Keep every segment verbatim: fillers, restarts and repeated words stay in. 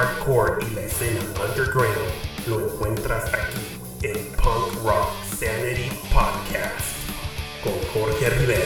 hardcore y la escena underground lo encuentras aquí en Punk Rock Sanity Podcast con Jorge Rivera.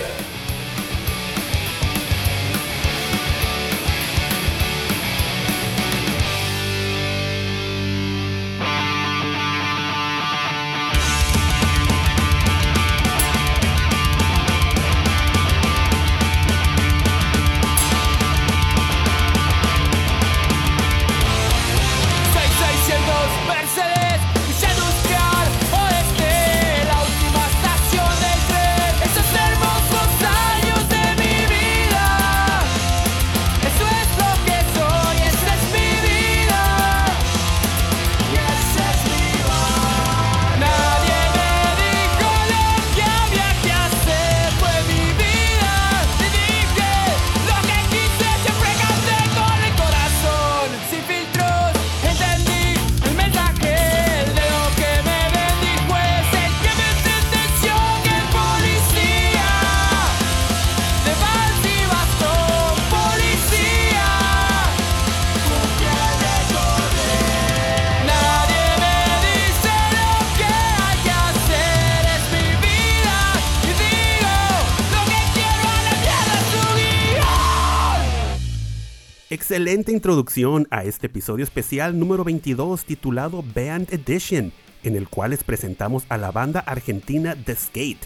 Excelente introducción a este episodio especial número veintidós titulado Band Edition, en el cual les presentamos a la banda argentina The Skate,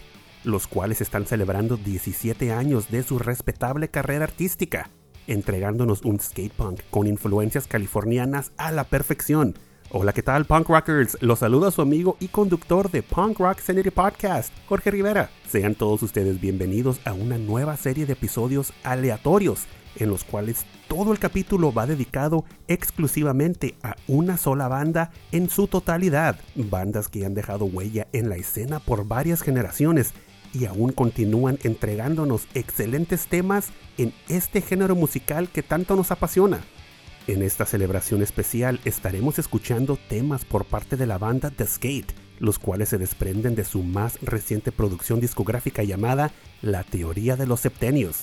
los cuales están celebrando diecisiete años de su respetable carrera artística, entregándonos un skate punk con influencias californianas a la perfección. Hola, ¿qué tal, Punk Rockers? Los saluda su amigo y conductor de Punk Rock Sanity Podcast, Jorge Rivera. Sean todos ustedes bienvenidos a una nueva serie de episodios aleatorios, en los cuales todo el capítulo va dedicado exclusivamente a una sola banda en su totalidad. Bandas que han dejado huella en la escena por varias generaciones y aún continúan entregándonos excelentes temas en este género musical que tanto nos apasiona. En esta celebración especial estaremos escuchando temas por parte de la banda The Skate, los cuales se desprenden de su más reciente producción discográfica llamada La Teoría de los Septenios,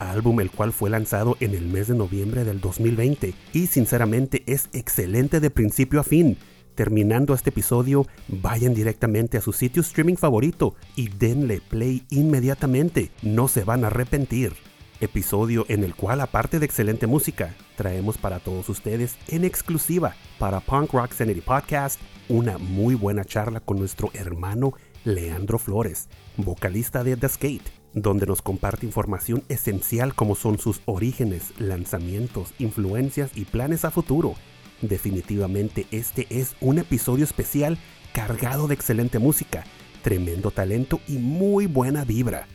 álbum el cual fue lanzado en el mes de noviembre del dos mil veinte y sinceramente es excelente de principio a fin. Terminando este episodio, vayan directamente a su sitio streaming favorito y denle play inmediatamente, no se van a arrepentir. Episodio en el cual, aparte de excelente música, traemos para todos ustedes en exclusiva para Punk Rock Sanity Podcast una muy buena charla con nuestro hermano Leandro Flores, vocalista de The Skate, donde nos comparte información esencial como son sus orígenes, lanzamientos, influencias y planes a futuro. Definitivamente este es un episodio especial cargado de excelente música, tremendo talento y muy buena vibra.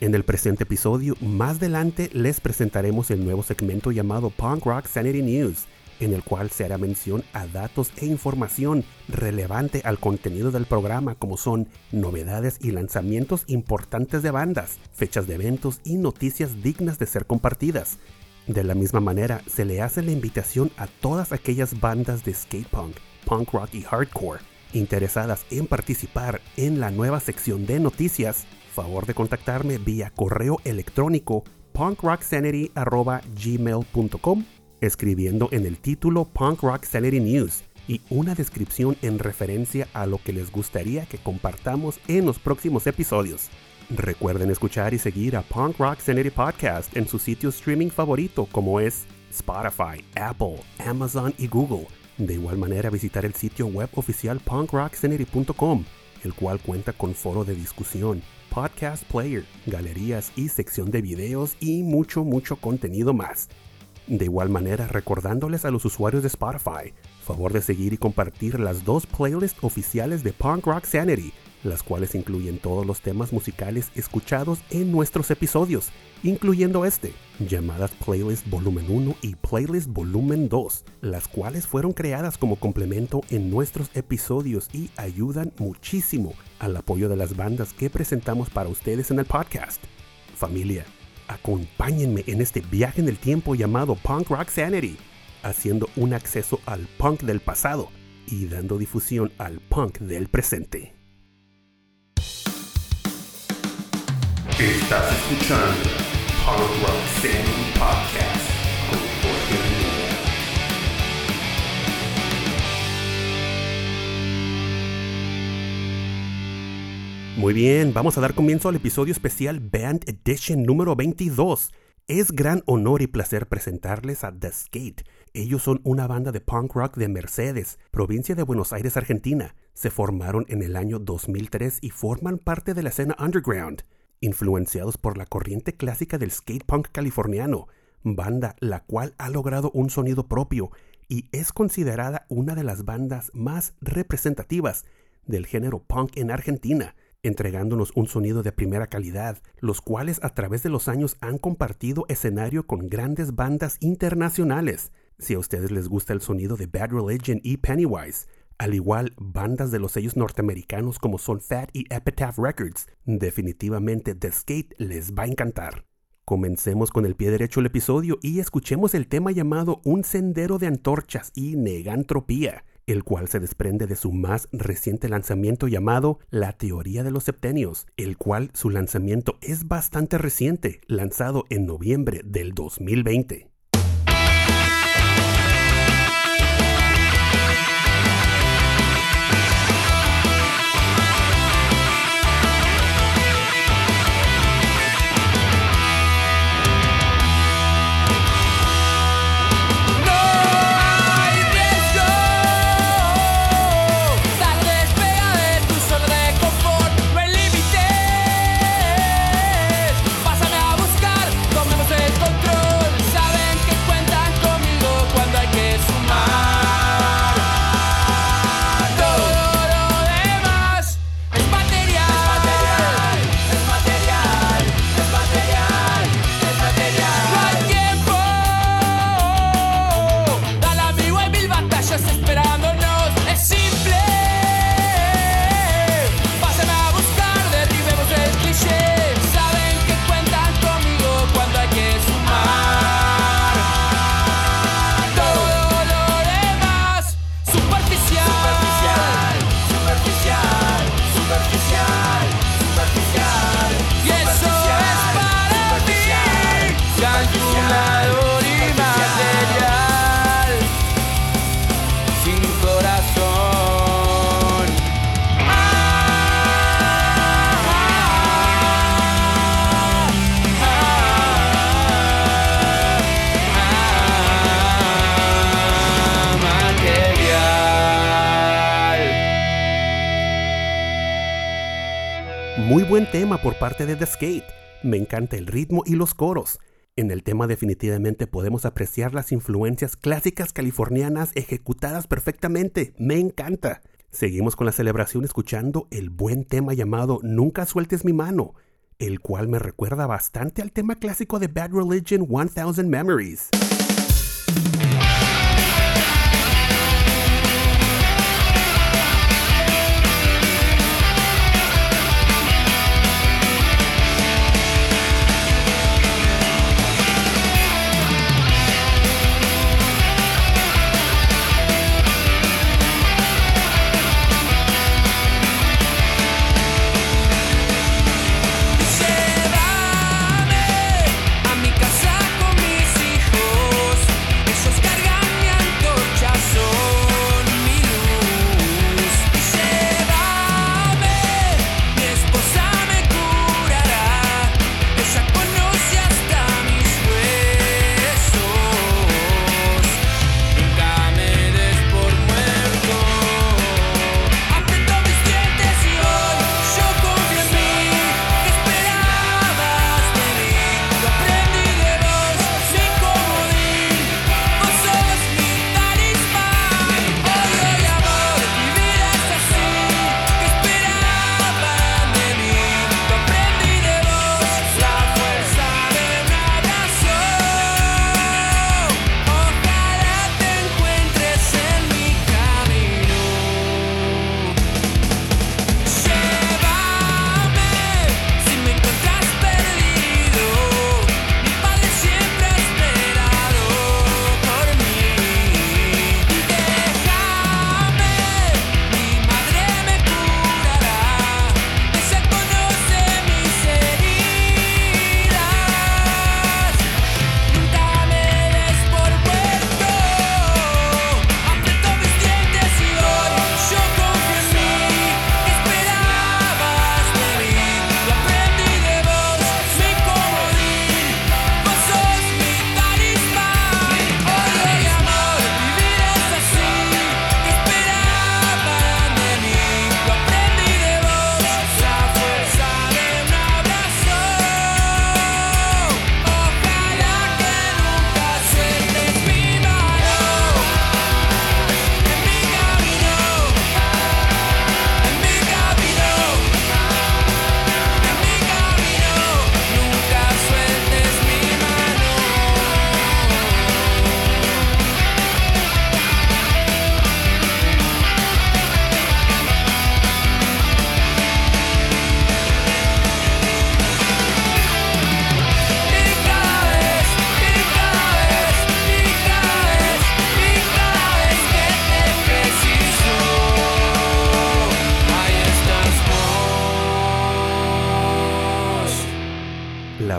En el presente episodio, más adelante les presentaremos el nuevo segmento llamado Punk Rock Sanity News, en el cual se hará mención a datos e información relevante al contenido del programa, como son novedades y lanzamientos importantes de bandas, fechas de eventos y noticias dignas de ser compartidas. De la misma manera, se le hace la invitación a todas aquellas bandas de skatepunk, punk rock y hardcore interesadas en participar en la nueva sección de noticias. Favor de contactarme vía correo electrónico punk rock sanity arroba gmail punto com, escribiendo en el título Punk Rock Sanity News y una descripción en referencia a lo que les gustaría que compartamos en los próximos episodios. Recuerden escuchar y seguir a Punk Rock Sanity Podcast en su sitio streaming favorito como es Spotify, Apple, Amazon y Google. De igual manera, visitar el sitio web oficial punk rock sanity punto com, el cual cuenta con foro de discusión, podcast player, galerías y sección de videos y mucho mucho contenido más. De igual manera, recordándoles a los usuarios de Spotify, favor de seguir y compartir las dos playlists oficiales de Punk Rock Sanity, las cuales incluyen todos los temas musicales escuchados en nuestros episodios, incluyendo este, llamadas Playlist Volumen uno y Playlist Volumen dos, las cuales fueron creadas como complemento en nuestros episodios y ayudan muchísimo al apoyo de las bandas que presentamos para ustedes en el podcast. Familia, acompáñenme en este viaje en el tiempo llamado Punk Rock Sanity, haciendo un acceso al punk del pasado y dando difusión al punk del presente. Estás escuchando Punk Rock Sanity Podcast con Jorge Rivera. Muy bien, vamos a dar comienzo al episodio especial Band Edition número veintidós. Es gran honor y placer presentarles a The Skate. Ellos son una banda de punk rock de Mercedes, provincia de Buenos Aires, Argentina. Se formaron en el año dos mil tres y forman parte de la escena underground, influenciados por la corriente clásica del skate punk californiano, banda la cual ha logrado un sonido propio y es considerada una de las bandas más representativas del género punk en Argentina, entregándonos un sonido de primera calidad, los cuales a través de los años han compartido escenario con grandes bandas internacionales. Si a ustedes les gusta el sonido de Bad Religion y Pennywise, al igual bandas de los sellos norteamericanos como son Fat y Epitaph Records, definitivamente The Skate les va a encantar. Comencemos con el pie derecho el episodio y escuchemos el tema llamado Un Sendero de Antorchas y Negantropía, el cual se desprende de su más reciente lanzamiento llamado La Teoría de los Septenios, el cual su lanzamiento es bastante reciente, lanzado en noviembre del dos mil veinte. Muy buen tema por parte de The Skate. Me encanta el ritmo y los coros. En el tema definitivamente podemos apreciar las influencias clásicas californianas ejecutadas perfectamente. Me encanta. Seguimos con la celebración escuchando el buen tema llamado Nunca Sueltes Mi Mano, el cual me recuerda bastante al tema clásico de Bad Religion, mil Memories. Oh,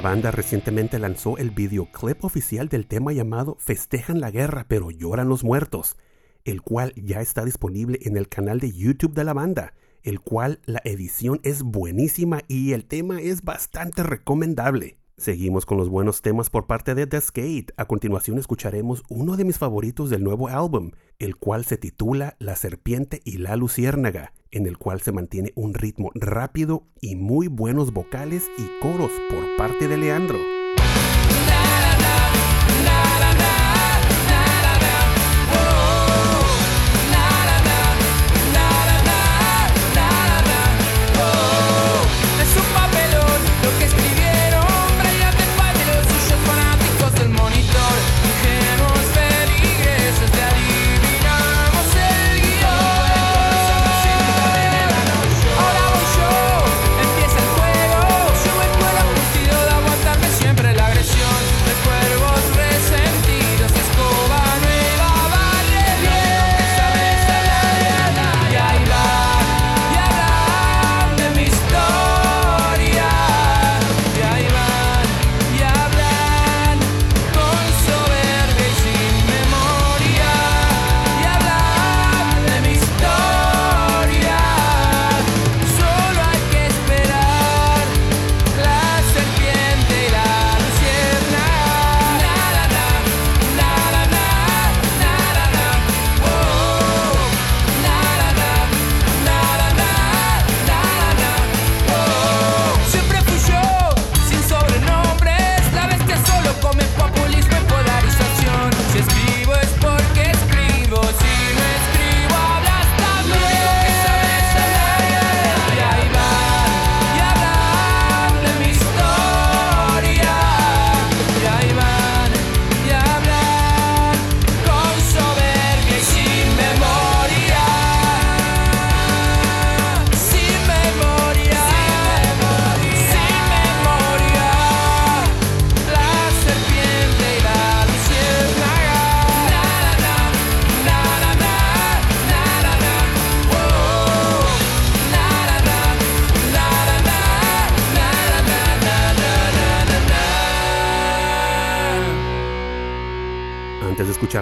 La banda recientemente lanzó el videoclip oficial del tema llamado Festejan la guerra pero lloran los muertos, el cual ya está disponible en el canal de YouTube de la banda, el cual la edición es buenísima y el tema es bastante recomendable. Seguimos con los buenos temas por parte de The Skate. A continuación escucharemos uno de mis favoritos del nuevo álbum, el cual se titula La Serpiente y la Luciérnaga, en el cual se mantiene un ritmo rápido y muy buenos vocales y coros por parte de Leandro.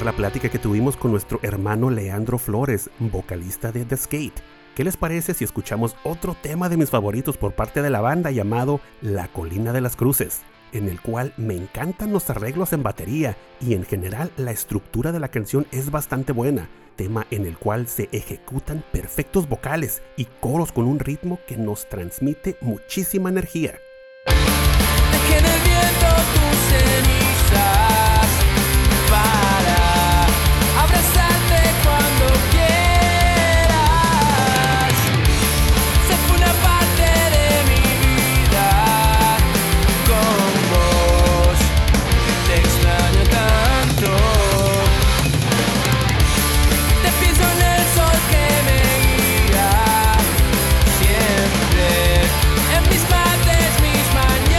La plática que tuvimos con nuestro hermano Leandro Flores, vocalista de The Skate. ¿Qué les parece si escuchamos otro tema de mis favoritos por parte de la banda llamado La Colina de las Cruces, en el cual me encantan los arreglos en batería y en general la estructura de la canción es bastante buena, tema en el cual se ejecutan perfectos vocales y coros con un ritmo que nos transmite muchísima energía? Dejen el viento tus cenizas para abrazarte cuando quieras. Mis padres, mis mañanas.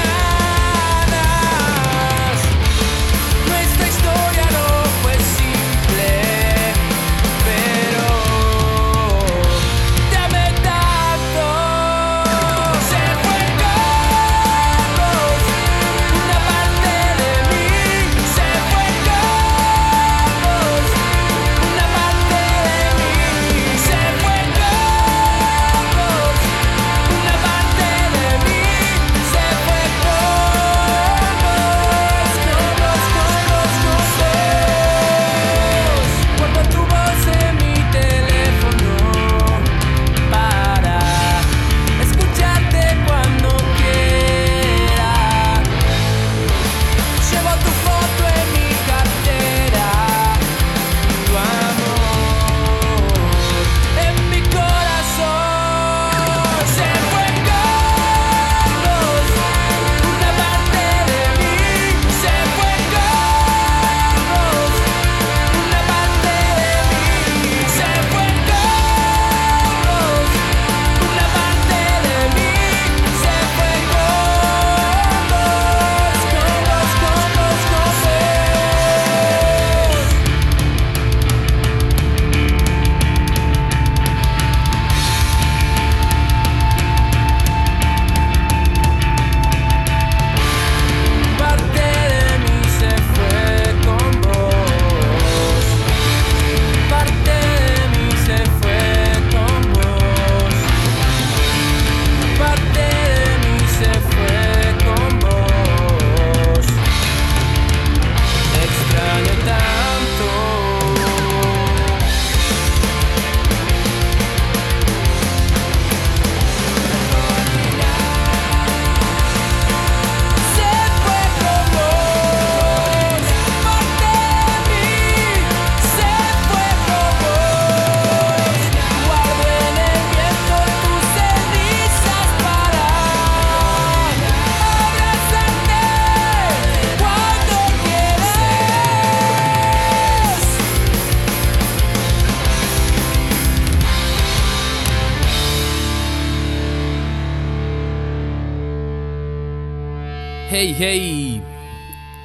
Hey, hey.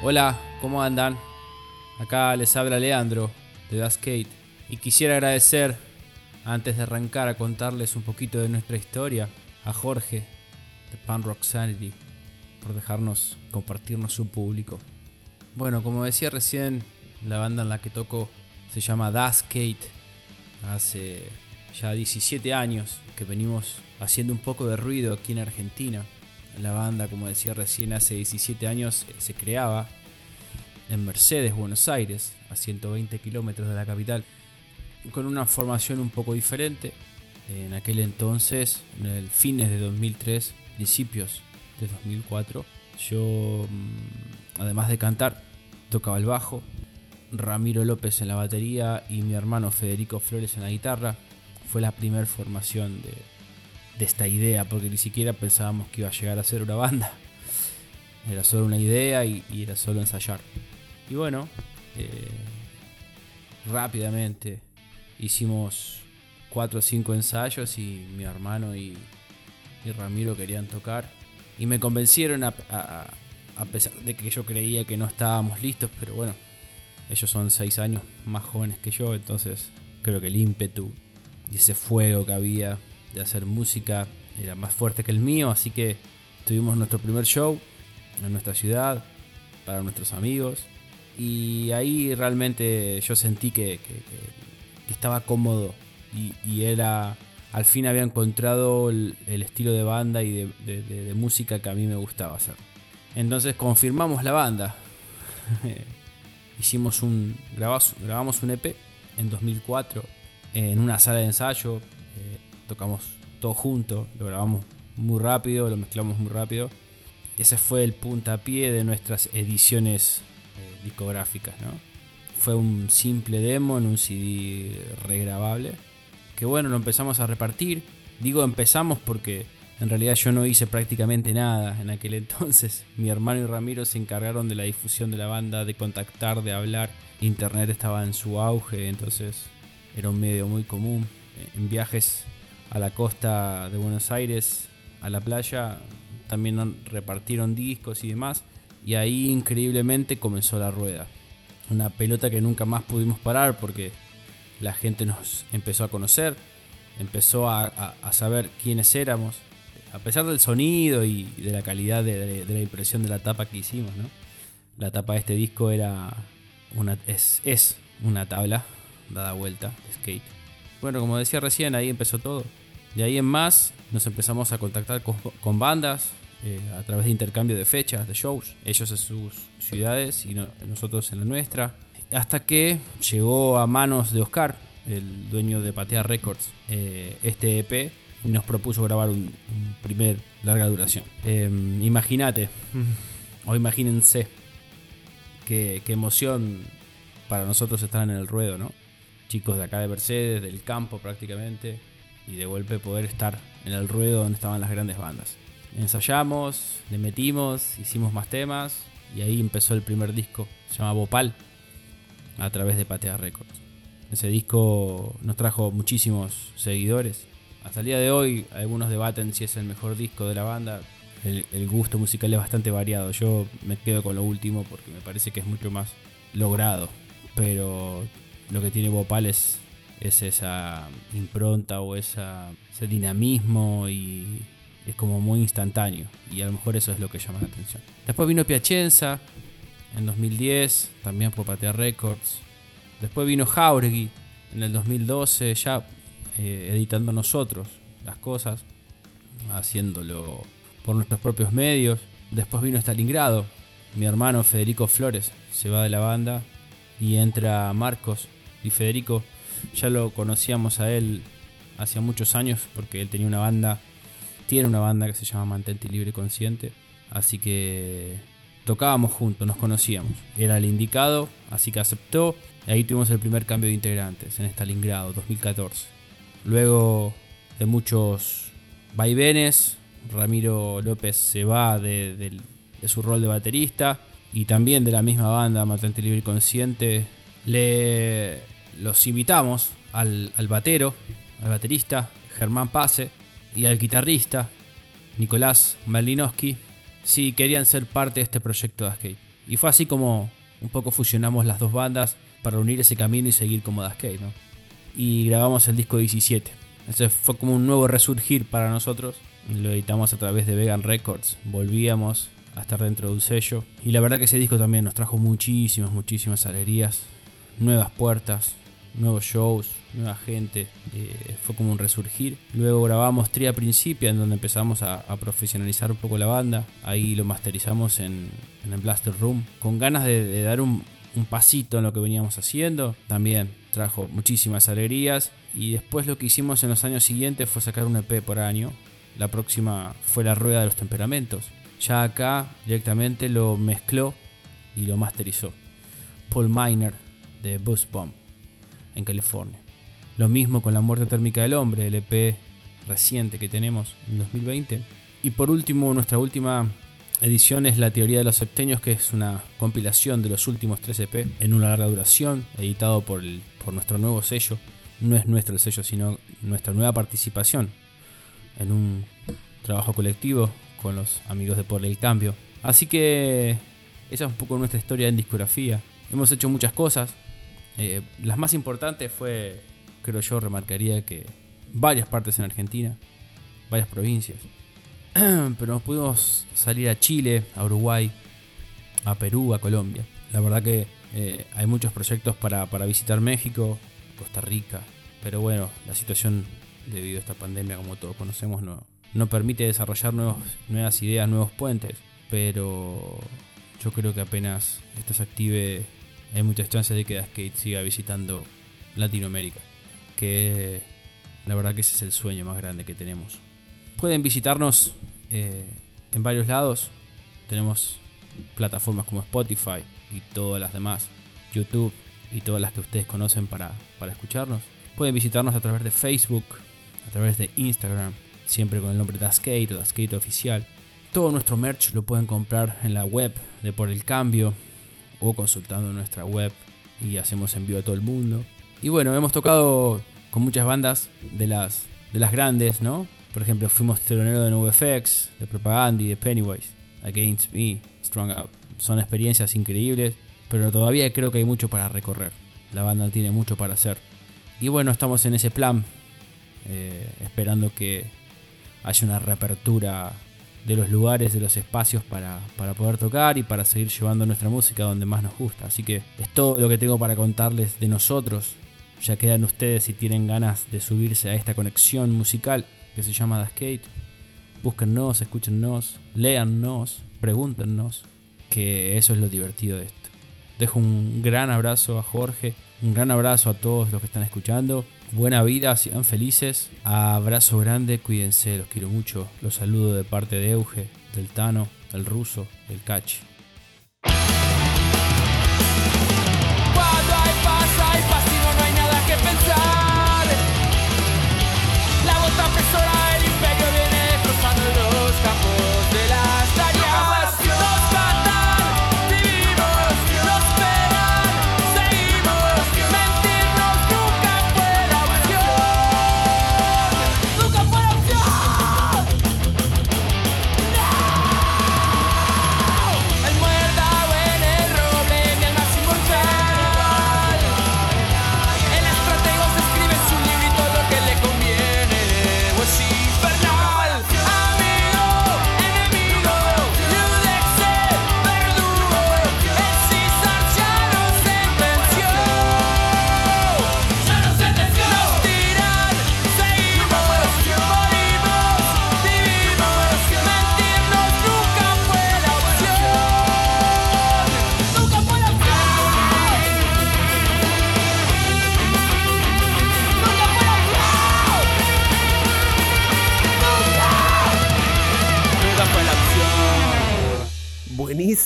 Hola, ¿cómo andan? Acá les habla Leandro de Das Kate y quisiera agradecer, antes de arrancar a contarles un poquito de nuestra historia, a Jorge de Punk Rock Sanity por dejarnos compartirnos su público. Bueno, como decía recién, la banda en la que toco se llama Das Kate. Hace ya diecisiete años que venimos haciendo un poco de ruido aquí en Argentina. La banda, como decía recién, hace diecisiete años se creaba en Mercedes, Buenos Aires, a ciento veinte kilómetros de la capital, con una formación un poco diferente. En aquel entonces, en el fines de dos mil tres, principios de dos mil cuatro, yo, además de cantar, tocaba el bajo, Ramiro López en la batería y mi hermano Federico Flores en la guitarra. Fue la primera formación de, de esta idea, porque ni siquiera pensábamos que iba a llegar a ser una banda. Era solo una idea y, y era solo ensayar. Y bueno, eh, rápidamente hicimos cuatro o cinco ensayos y mi hermano y, y Ramiro querían tocar. Y me convencieron a, a, a pesar de que yo creía que no estábamos listos, pero bueno, ellos son seis años más jóvenes que yo, entonces creo que el ímpetu y ese fuego que había de hacer música era más fuerte que el mío, así que tuvimos nuestro primer show en nuestra ciudad, para nuestros amigos, y ahí realmente yo sentí que, que, que estaba cómodo y, y era, al fin había encontrado el, el estilo de banda y de, de, de, de música que a mí me gustaba hacer. Entonces confirmamos la banda. Hicimos un grabamos, grabamos un E P en dos mil cuatro en una sala de ensayo, eh, tocamos todo junto, lo grabamos muy rápido, lo mezclamos muy rápido. Ese fue el puntapié de nuestras ediciones eh, discográficas, ¿no? Fue un simple demo en un C D regrabable, que bueno, lo empezamos a repartir. Digo empezamos porque en realidad yo no hice prácticamente nada en aquel entonces. Mi hermano y Ramiro se encargaron de la difusión de la banda, de contactar, de hablar. Internet estaba en su auge, entonces era un medio muy común. En viajes a la costa de Buenos Aires, a la playa, también repartieron discos y demás. Y ahí increíblemente comenzó la rueda. Una pelota que nunca más pudimos parar porque la gente nos empezó a conocer, empezó a, a, a saber quiénes éramos. A pesar del sonido y de la calidad de, de, de la impresión de la tapa que hicimos, ¿no? La tapa de este disco era una, es, es una tabla dada vuelta de skate. Bueno, como decía recién, ahí empezó todo. De ahí en más nos empezamos a contactar con, con bandas eh, a través de intercambio de fechas, de shows. Ellos en sus ciudades y no, nosotros en la nuestra. Hasta que llegó a manos de Oscar, el dueño de Patay Records, eh, este E P. Nos propuso grabar un, un primer larga duración. Eh, Imagínate, o imagínense, qué emoción para nosotros estar en el ruedo, ¿no? Chicos de acá de Mercedes, del campo prácticamente, y de golpe poder estar en el ruedo donde estaban las grandes bandas. Ensayamos, le metimos, hicimos más temas, y ahí empezó el primer disco, se llama Bopal, a través de Patay Records. Ese disco nos trajo muchísimos seguidores. Hasta el día de hoy, algunos debaten si es el mejor disco de la banda. El, el gusto musical es bastante variado. Yo me quedo con lo último porque me parece que es mucho más logrado. Pero lo que tiene Bopal es, es esa impronta o esa, ese dinamismo y es como muy instantáneo. Y a lo mejor eso es lo que llama la atención. Después vino Piacenza en dos mil diez, también por Patay Records. Después vino Jauregui en el dos mil doce, ya editando nosotros las cosas, haciéndolo por nuestros propios medios. Después vino Stalingrado. Mi hermano Federico Flores se va de la banda y entra Marcos y Federico. Ya lo conocíamos a él hacía muchos años porque él tenía una banda, tiene una banda que se llama Mantente Libre y Consciente, así que tocábamos juntos, nos conocíamos. Era el indicado, así que aceptó. Ahí tuvimos el primer cambio de integrantes en Stalingrado dos mil catorce. Luego de muchos vaivenes, Ramiro López se va de, de, de su rol de baterista y también de la misma banda, Mantente Libre y Consciente. Le, los invitamos al, al batero, al baterista Germán Pase y al guitarrista Nicolás Malinowski si querían ser parte de este proyecto de Das Kate. Y fue así como un poco fusionamos las dos bandas para unir ese camino y seguir como Das Kate, ¿no? Y grabamos el disco diecisiete. Ese fue como un nuevo resurgir para nosotros. Lo editamos a través de Vegan Records. Volvíamos a estar dentro de un sello. Y la verdad que ese disco también nos trajo muchísimas, muchísimas alegrías. Nuevas puertas, nuevos shows, nueva gente. Eh, fue como un resurgir. Luego grabamos Tria Principia, en donde empezamos a, a profesionalizar un poco la banda. Ahí lo masterizamos en, en el Blaster Room. Con ganas de, de dar un, un pasito en lo que veníamos haciendo. También trajo muchísimas alegrías. Y después lo que hicimos en los años siguientes fue sacar un E P por año. La próxima fue La Rueda de los Temperamentos. Ya acá directamente lo mezcló y lo masterizó Paul Miner de Buzz Bomb en California. Lo mismo con La Muerte Térmica del Hombre, el E P reciente que tenemos en dos mil veinte. Y por último, nuestra última edición es La Teoría de los Septenios, que es una compilación de los últimos tres E P en una larga duración, editado por, el, por nuestro nuevo sello. No es nuestro el sello, sino nuestra nueva participación en un trabajo colectivo con los amigos de Por el Cambio. Así que esa es un poco nuestra historia en discografía. Hemos hecho muchas cosas. Eh, las más importantes fue, creo yo, remarcaría que varias partes en Argentina, varias provincias. Pero nos pudimos salir a Chile, a Uruguay, a Perú, a Colombia. La verdad que eh, hay muchos proyectos para, para visitar México, Costa Rica. Pero bueno, la situación debido a esta pandemia, como todos conocemos, no, no permite desarrollar nuevos, nuevas ideas, nuevos puentes. Pero yo creo que apenas esto se active, hay muchas chances de que Das Kate siga visitando Latinoamérica, que la verdad que ese es el sueño más grande que tenemos. Pueden visitarnos eh, en varios lados. Tenemos plataformas como Spotify y todas las demás, YouTube y todas las que ustedes conocen para, para escucharnos. Pueden visitarnos a través de Facebook, a través de Instagram, siempre con el nombre Das Kate o Das Kate Oficial. Todo nuestro merch lo pueden comprar en la web de Por el Cambio o consultando nuestra web, y hacemos envío a todo el mundo. Y bueno, hemos tocado con muchas bandas de las, de las grandes, ¿no? Por ejemplo, fuimos teloneros de NoFX, de Propaganda, de Pennywise, Against Me, Strung Out. Son experiencias increíbles, pero todavía creo que hay mucho para recorrer. La banda tiene mucho para hacer. Y bueno, estamos en ese plan, eh, esperando que haya una reapertura de los lugares, de los espacios para, para poder tocar y para seguir llevando nuestra música donde más nos gusta. Así que es todo lo que tengo para contarles de nosotros. Ya quedan ustedes si tienen ganas de subirse a esta conexión musical que se llama Das Kate. Búsquennos, escúchennos, léannos, pregúntennos, que eso es lo divertido de esto. Dejo un gran abrazo a Jorge. Un gran abrazo a todos los que están escuchando. Buena vida, sean felices. Abrazo grande, cuídense, los quiero mucho. Los saludo de parte de Euge, del Tano, del Ruso, del Cachi. Cuando hay paz, hay paz y no, no hay nada que pensar. La gota opresora, el imperio viene destrozando los campos de las tareas.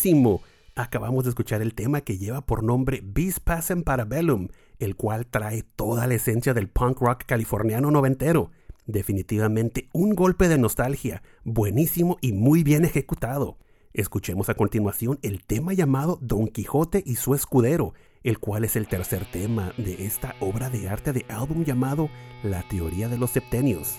Buenísimo. Acabamos de escuchar el tema que lleva por nombre Bis Pacem Parabellum, el cual trae toda la esencia del punk rock californiano noventero. Definitivamente un golpe de nostalgia, buenísimo y muy bien ejecutado. Escuchemos a continuación el tema llamado Don Quijote y su escudero, el cual es el tercer tema de esta obra de arte de álbum llamado La Teoría de los Septenios.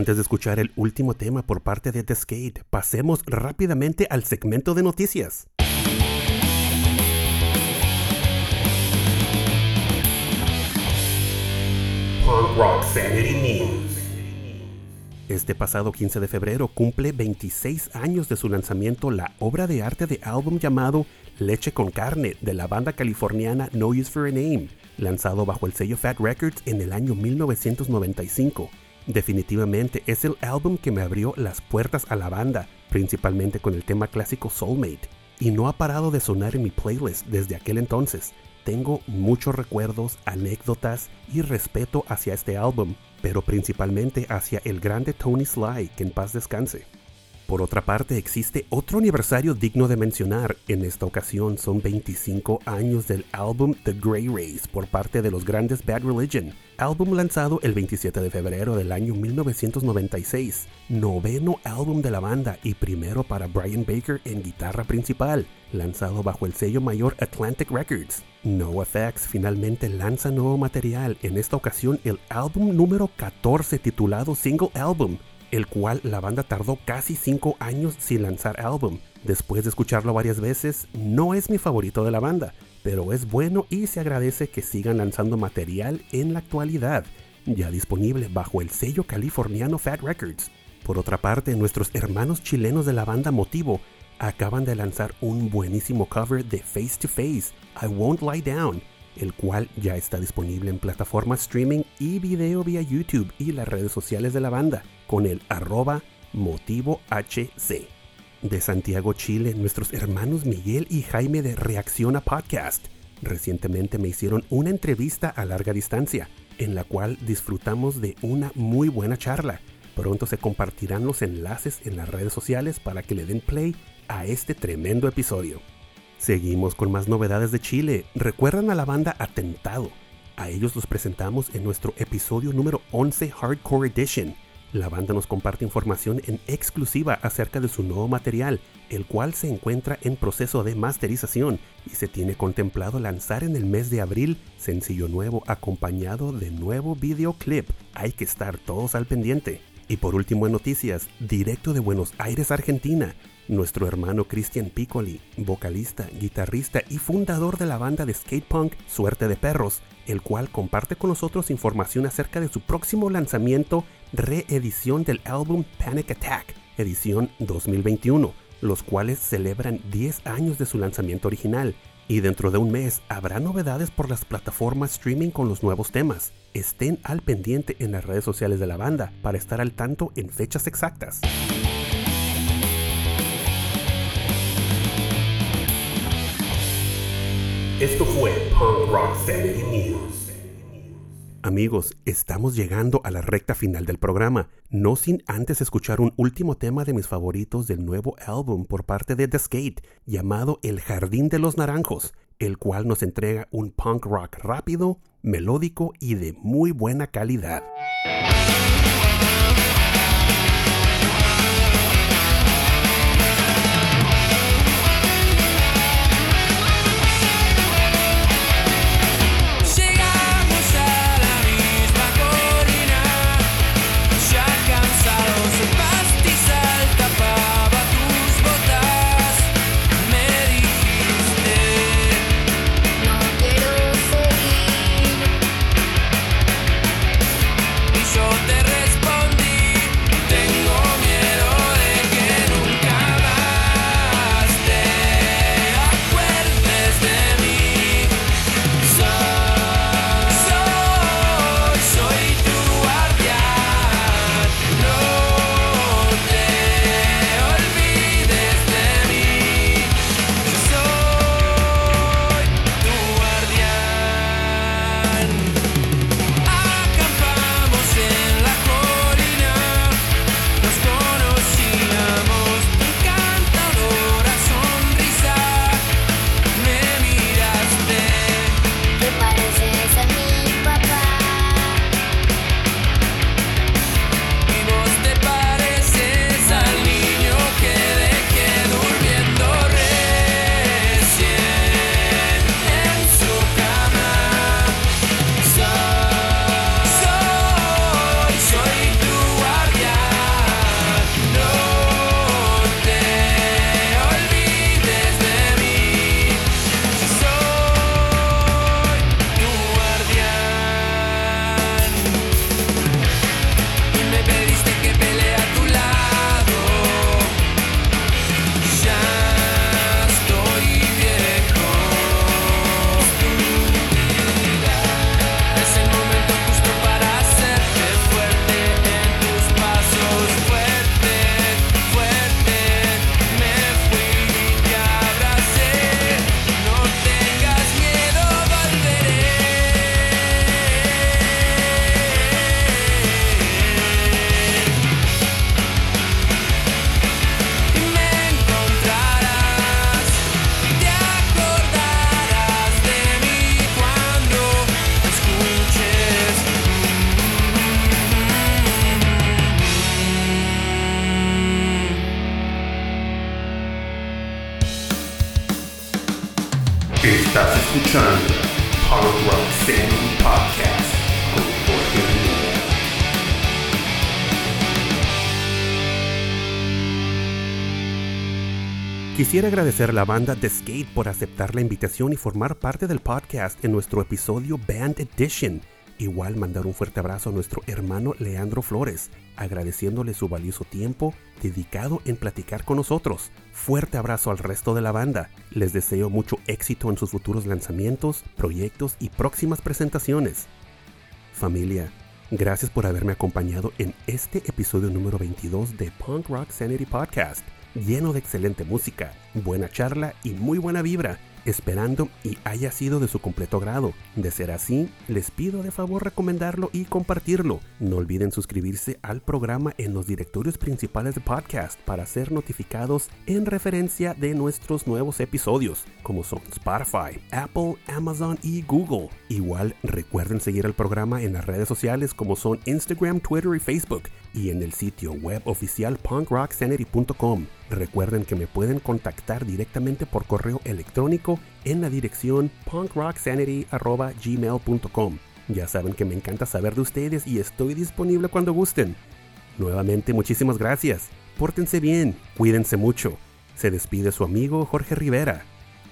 Antes de escuchar el último tema por parte de The Skate, pasemos rápidamente al segmento de noticias. Punk Rock Sanity News. Este pasado quince de febrero cumple veintiséis años de su lanzamiento la obra de arte de álbum llamado Leche con Carne de la banda californiana No Use for a Name, lanzado bajo el sello Fat Records en el año mil novecientos noventa y cinco. Definitivamente es el álbum que me abrió las puertas a la banda, principalmente con el tema clásico Soulmate, y no ha parado de sonar en mi playlist desde aquel entonces. Tengo muchos recuerdos, anécdotas y respeto hacia este álbum, pero principalmente hacia el grande Tony Sly, que en paz descanse. Por otra parte, existe otro aniversario digno de mencionar. En esta ocasión son veinticinco años del álbum The Grey Race por parte de los grandes Bad Religion, álbum lanzado el veintisiete de febrero del año mil novecientos noventa y seis, noveno álbum de la banda y primero para Brian Baker en guitarra principal, lanzado bajo el sello mayor Atlantic Records. NoFX finalmente lanza nuevo material, en esta ocasión el álbum número catorce titulado Single Album, el cual la banda tardó casi cinco años sin lanzar álbum. Después de escucharlo varias veces, no es mi favorito de la banda, pero es bueno y se agradece que sigan lanzando material en la actualidad, ya disponible bajo el sello californiano Fat Records. Por otra parte, nuestros hermanos chilenos de la banda Motivo acaban de lanzar un buenísimo cover de Face to Face, I Won't Lie Down, el cual ya está disponible en plataformas streaming y video vía YouTube y las redes sociales de la banda, con el arroba motivohc. De Santiago, Chile, nuestros hermanos Miguel y Jaime de Reacciona Podcast recientemente me hicieron una entrevista a larga distancia, en la cual disfrutamos de una muy buena charla. Pronto se compartirán los enlaces en las redes sociales para que le den play a este tremendo episodio. Seguimos con más novedades de Chile. ¿Recuerdan a la banda Atentado? A ellos los presentamos en nuestro episodio número once Hardcore Edition. La banda nos comparte información en exclusiva acerca de su nuevo material, el cual se encuentra en proceso de masterización y se tiene contemplado lanzar en el mes de abril sencillo nuevo acompañado de nuevo videoclip. Hay que estar todos al pendiente. Y por último en noticias, directo de Buenos Aires, Argentina, nuestro hermano Cristian Piccoli, vocalista, guitarrista y fundador de la banda de skatepunk Suerte de Perros, el cual comparte con nosotros información acerca de su próximo lanzamiento, reedición del álbum Panic Attack, edición dos mil veintiuno, los cuales celebran diez años de su lanzamiento original. Y dentro de un mes habrá novedades por las plataformas streaming con los nuevos temas. Estén al pendiente en las redes sociales de la banda para estar al tanto en fechas exactas. Esto fue Punk Rock Sanity News. Amigos, estamos llegando a la recta final del programa, no sin antes escuchar un último tema de mis favoritos del nuevo álbum por parte de The Skate, llamado El Jardín de los Naranjos, el cual nos entrega un punk rock rápido, melódico y de muy buena calidad. La Estás escuchando Punk Rock Sanity Podcast con Jorge Rivera. Quisiera agradecer a la banda The Skate por aceptar la invitación y formar parte del podcast en nuestro episodio Band Edition. Igual mandar un fuerte abrazo a nuestro hermano Leandro Flores, agradeciéndole su valioso tiempo dedicado en platicar con nosotros. Fuerte abrazo al resto de la banda. Les deseo mucho éxito en sus futuros lanzamientos, proyectos y próximas presentaciones. Familia, gracias por haberme acompañado en este episodio número veintidós de Punk Rock Sanity Podcast, lleno de excelente música, buena charla y muy buena vibra. Esperando y haya sido de su completo agrado. De ser así, les pido de favor recomendarlo y compartirlo. No olviden suscribirse al programa en los directorios principales de podcast para ser notificados en referencia de nuestros nuevos episodios, como son Spotify, Apple, Amazon y Google. Igual recuerden seguir el programa en las redes sociales como son Instagram, Twitter y Facebook, y en el sitio web oficial punk rock sanity punto com. Recuerden que me pueden contactar directamente por correo electrónico en la dirección punk rock sanity arroba gmail punto com. Ya saben que me encanta saber de ustedes y estoy disponible cuando gusten. Nuevamente, muchísimas gracias. Pórtense bien, cuídense mucho. Se despide su amigo Jorge Rivera.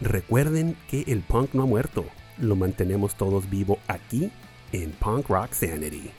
Recuerden que el punk no ha muerto. Lo mantenemos todos vivo aquí en Punk Rock Sanity.